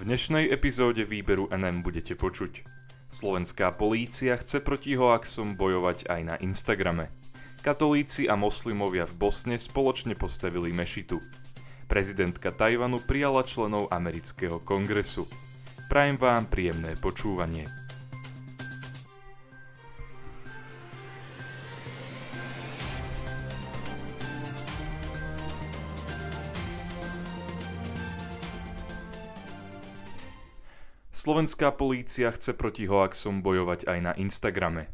V dnešnej epizóde Výberu NM budete počuť: Slovenská polícia chce proti hoaxom bojovať aj na Instagrame. Katolíci a moslimovia v Bosne spoločne postavili mešitu. Prezidentka Tajvanu prijala členov amerického kongresu. Prajem vám príjemné počúvanie. Slovenská polícia chce proti hoaxom bojovať aj na Instagrame.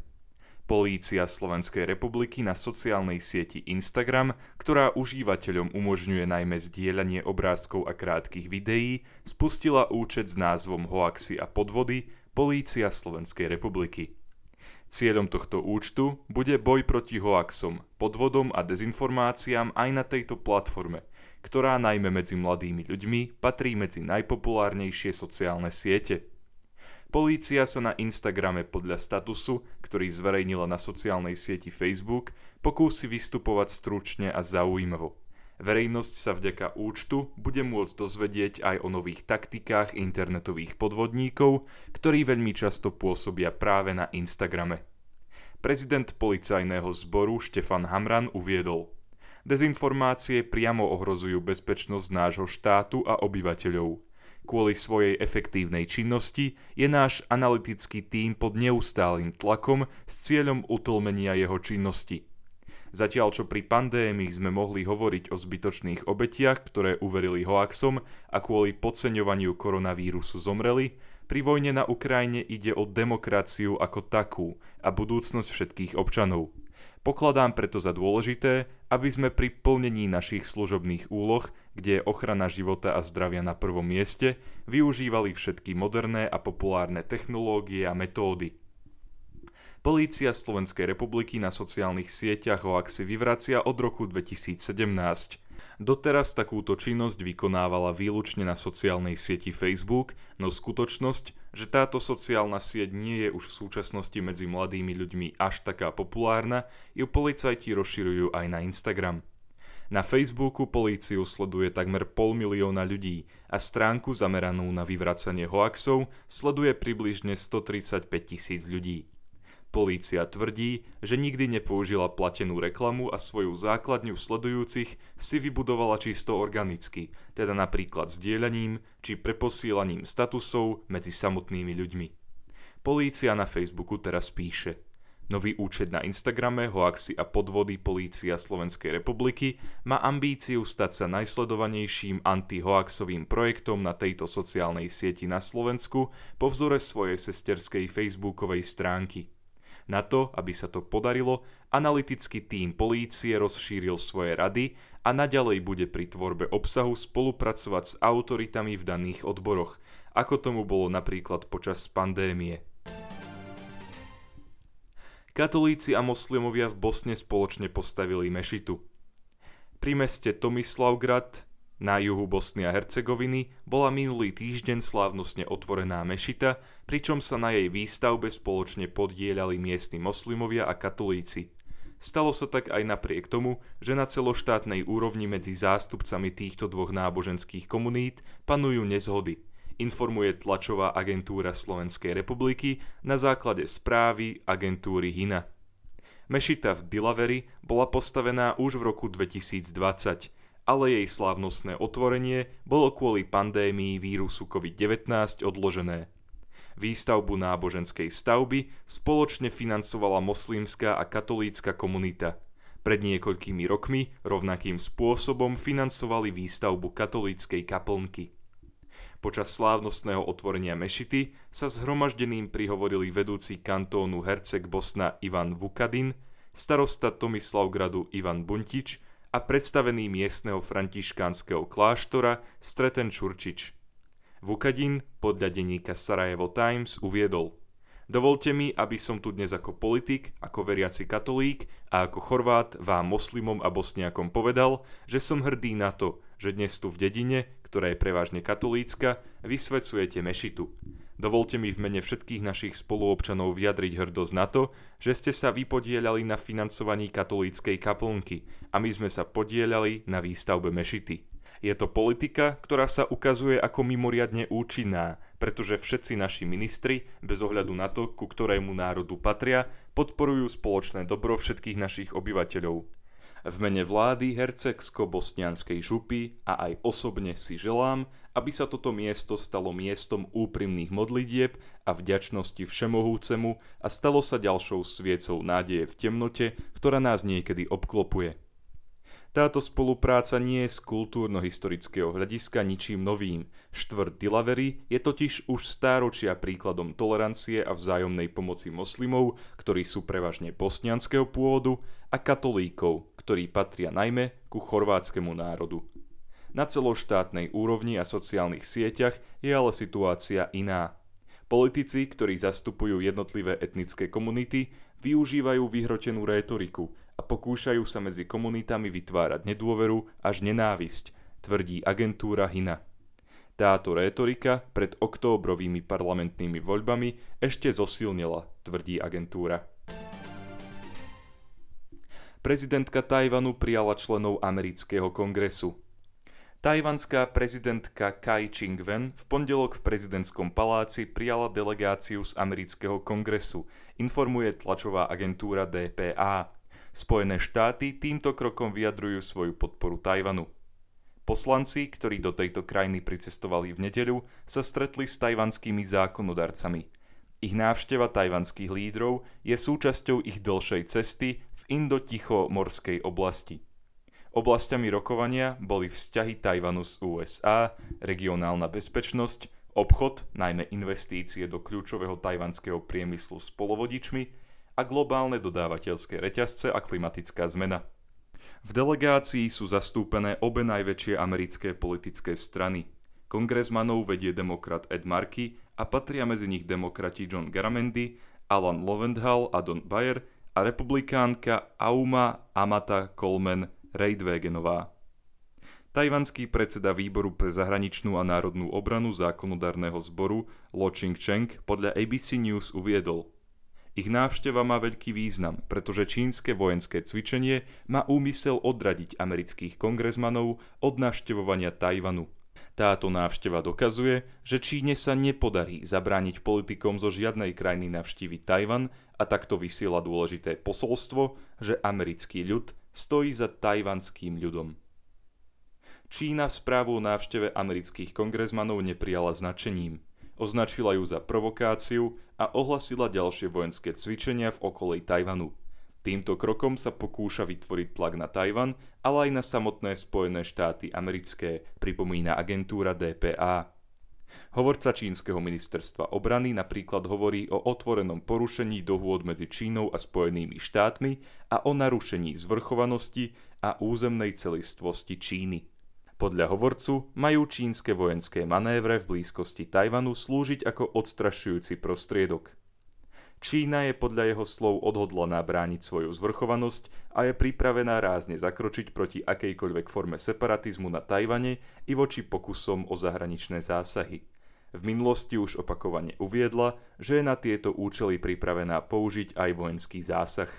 Polícia Slovenskej republiky na sociálnej sieti Instagram, ktorá užívateľom umožňuje najmä zdieľanie obrázkov a krátkych videí, spustila účet s názvom Hoaxy a podvody Polícia Slovenskej republiky. Cieľom tohto účtu bude boj proti hoaxom, podvodom a dezinformáciám aj na tejto platforme, ktorá najmä medzi mladými ľuďmi patrí medzi najpopulárnejšie sociálne siete. Polícia sa na Instagrame podľa statusu, ktorý zverejnila na sociálnej sieti Facebook, pokúsi vystupovať stručne a zaujímavo. Verejnosť sa vďaka účtu bude môcť dozvedieť aj o nových taktikách internetových podvodníkov, ktorí veľmi často pôsobia práve na Instagrame. Prezident policajného zboru Štefan Hamran uviedol: Dezinformácie priamo ohrozujú bezpečnosť nášho štátu a obyvateľov. Kvôli svojej efektívnej činnosti je náš analytický tím pod neustálym tlakom s cieľom utlmenia jeho činnosti. Zatiaľ čo pri pandémii sme mohli hovoriť o zbytočných obetiach, ktoré uverili hoaxom a kvôli podceňovaniu koronavírusu zomreli, pri vojne na Ukrajine ide o demokraciu ako takú a budúcnosť všetkých občanov. Pokladám preto za dôležité, aby sme pri plnení našich služobných úloh, kde je ochrana života a zdravia na prvom mieste, využívali všetky moderné a populárne technológie a metódy. Polícia Slovenskej republiky na sociálnych sieťach hoaxy vyvracia od roku 2017. Doteraz takúto činnosť vykonávala výlučne na sociálnej sieti Facebook, no skutočnosť, že táto sociálna sieť nie je už v súčasnosti medzi mladými ľuďmi až taká populárna, ju policajti rozširujú aj na Instagram. Na Facebooku políciu sleduje takmer 500 000 ľudí a stránku zameranú na vyvracanie hoaxov sleduje približne 135 000 ľudí. Polícia tvrdí, že nikdy nepoužila platenú reklamu a svoju základňu sledujúcich si vybudovala čisto organicky, teda napríklad zdieľaním či preposielaním statusov medzi samotnými ľuďmi. Polícia na Facebooku teraz píše: Nový účet na Instagrame Hoaxy a podvody Polícia Slovenskej republiky má ambíciu stať sa najsledovanejším antihoaxovým projektom na tejto sociálnej sieti na Slovensku po vzore svojej sesterskej facebookovej stránky. Na to, aby sa to podarilo, analytický tím polície rozšíril svoje rady a naďalej bude pri tvorbe obsahu spolupracovať s autoritami v daných odboroch, ako tomu bolo napríklad počas pandémie. Katolíci a moslimovia v Bosne spoločne postavili mešitu. Pri meste Tomislavgrad na juhu Bosny a Hercegoviny bola minulý týždeň slávnostne otvorená mešita, pričom sa na jej výstavbe spoločne podieľali miestni moslimovia a katolíci. Stalo sa tak aj napriek tomu, že na celoštátnej úrovni medzi zástupcami týchto dvoch náboženských komunít panujú nezhody, informuje tlačová agentúra Slovenskej republiky na základe správy agentúry HINA. Mešita v Dilaveri bola postavená už v roku 2020, ale jej slávnostné otvorenie bolo kvôli pandémii vírusu COVID-19 odložené. Výstavbu náboženskej stavby spoločne financovala moslimská a katolícka komunita. Pred niekoľkými rokmi rovnakým spôsobom financovali výstavbu katolíckej kaplnky. Počas slávnostného otvorenia mešity sa zhromaždeným prihovorili vedúci kantónu Herceg Bosna Ivan Vukadin, starosta Tomislavgradu Ivan Buntič a predstavený miestneho františkánskeho kláštora Straten Čurčič. Vukadin podľa denníka Sarajevo Times uviedol: Dovolte mi, aby som tu dnes ako politik, ako veriaci katolík a ako Chorvát vám moslimom a Bosniakom povedal, že som hrdý na to, že dnes tu v dedine, ktorá je prevažne katolícka, vysvecujete mešitu. Dovolte mi v mene všetkých našich spoluobčanov vyjadriť hrdosť na to, že ste sa vypodielali na financovaní katolíckej kaplnky a my sme sa podielali na výstavbe mešity. Je to politika, ktorá sa ukazuje ako mimoriadne účinná, pretože všetci naši ministri, bez ohľadu na to, ku ktorému národu patria, podporujú spoločné dobro všetkých našich obyvateľov. V mene vlády hercegsko-bosnianskej župy a aj osobne si želám, aby sa toto miesto stalo miestom úprimných modlitieb a vďačnosti Všemohúcemu a stalo sa ďalšou sviecou nádeje v temnote, ktorá nás niekedy obklopuje. Táto spolupráca nie je z kultúrno-historického hľadiska ničím novým. Štvrt Dilavery je totiž už stáročia príkladom tolerancie a vzájomnej pomoci moslimov, ktorí sú prevažne bosnianského pôvodu, a katolíkov, ktorí patria najmä ku chorvátskemu národu. Na celoštátnej úrovni a sociálnych sieťach je ale situácia iná. Politici, ktorí zastupujú jednotlivé etnické komunity, využívajú vyhrotenú rétoriku a pokúšajú sa medzi komunitami vytvárať nedôveru až nenávisť, tvrdí agentúra HINA. Táto rétorika pred októbrovými parlamentnými voľbami ešte zosilnila, tvrdí agentúra. Prezidentka Tajvanu prijala členov amerického kongresu. Tajvanská prezidentka Tsai Ing-wen v pondelok v prezidentskom paláci prijala delegáciu z amerického kongresu, informuje tlačová agentúra DPA. Spojené štáty týmto krokom vyjadrujú svoju podporu Tajvanu. Poslanci, ktorí do tejto krajiny pricestovali v nedeľu, sa stretli s tajvanskými zákonodarcami. Ich návšteva tajvanských lídrov je súčasťou ich dlhšej cesty v indo-tichomorskej oblasti. Oblasťami rokovania boli vzťahy Tajvanu s USA, regionálna bezpečnosť, obchod, najmä investície do kľúčového tajvanského priemyslu s polovodičmi, a globálne dodávateľské reťazce a klimatická zmena. V delegácii sú zastúpené obe najväčšie americké politické strany. Kongresmanov vedie demokrat Ed Markey a patria medzi nich demokrati John Garamendi, Alan Lowenthal a Don Beyer a republikánka Auma Amata Coleman-Raidwegenová. Tajvanský predseda výboru pre zahraničnú a národnú obranu zákonodárneho zboru Lo Ching-cheng podľa ABC News uviedol: Ich návšteva má veľký význam, pretože čínske vojenské cvičenie má úmysel odradiť amerických kongresmanov od navštevovania Tajvanu. Táto návšteva dokazuje, že Číne sa nepodarí zabrániť politikom zo žiadnej krajiny navštíviť Tajvan a takto vysiela dôležité posolstvo, že americký ľud stojí za tajvanským ľudom. Čína správu o návšteve amerických kongresmanov neprijala značením. Označila ju za provokáciu a ohlasila ďalšie vojenské cvičenia v okolí Tajvanu. Týmto krokom sa pokúša vytvoriť tlak na Tajvan, ale aj na samotné Spojené štáty americké, pripomína agentúra DPA. Hovorca čínskeho ministerstva obrany napríklad hovorí o otvorenom porušení dohôd medzi Čínou a Spojenými štátmi a o narušení zvrchovanosti a územnej celistvosti Číny. Podľa hovorcu majú čínske vojenské manévre v blízkosti Tajvanu slúžiť ako odstrašujúci prostriedok. Čína je podľa jeho slov odhodlaná brániť svoju zvrchovanosť a je pripravená rázne zakročiť proti akejkoľvek forme separatizmu na Tajvane i voči pokusom o zahraničné zásahy. V minulosti už opakovane uviedla, že je na tieto účely pripravená použiť aj vojenský zásah.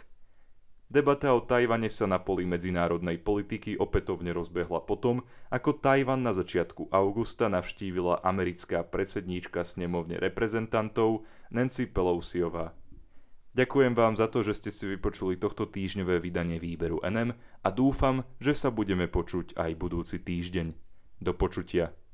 Debata o Tajvane sa na poli medzinárodnej politiky opätovne rozbehla potom, ako Tajvan na začiatku augusta navštívila americká predsedníčka snemovne reprezentantov Nancy Pelosiová. Ďakujem vám za to, že ste si vypočuli tohto týždňové vydanie Výberu NM a dúfam, že sa budeme počuť aj budúci týždeň. Do počutia.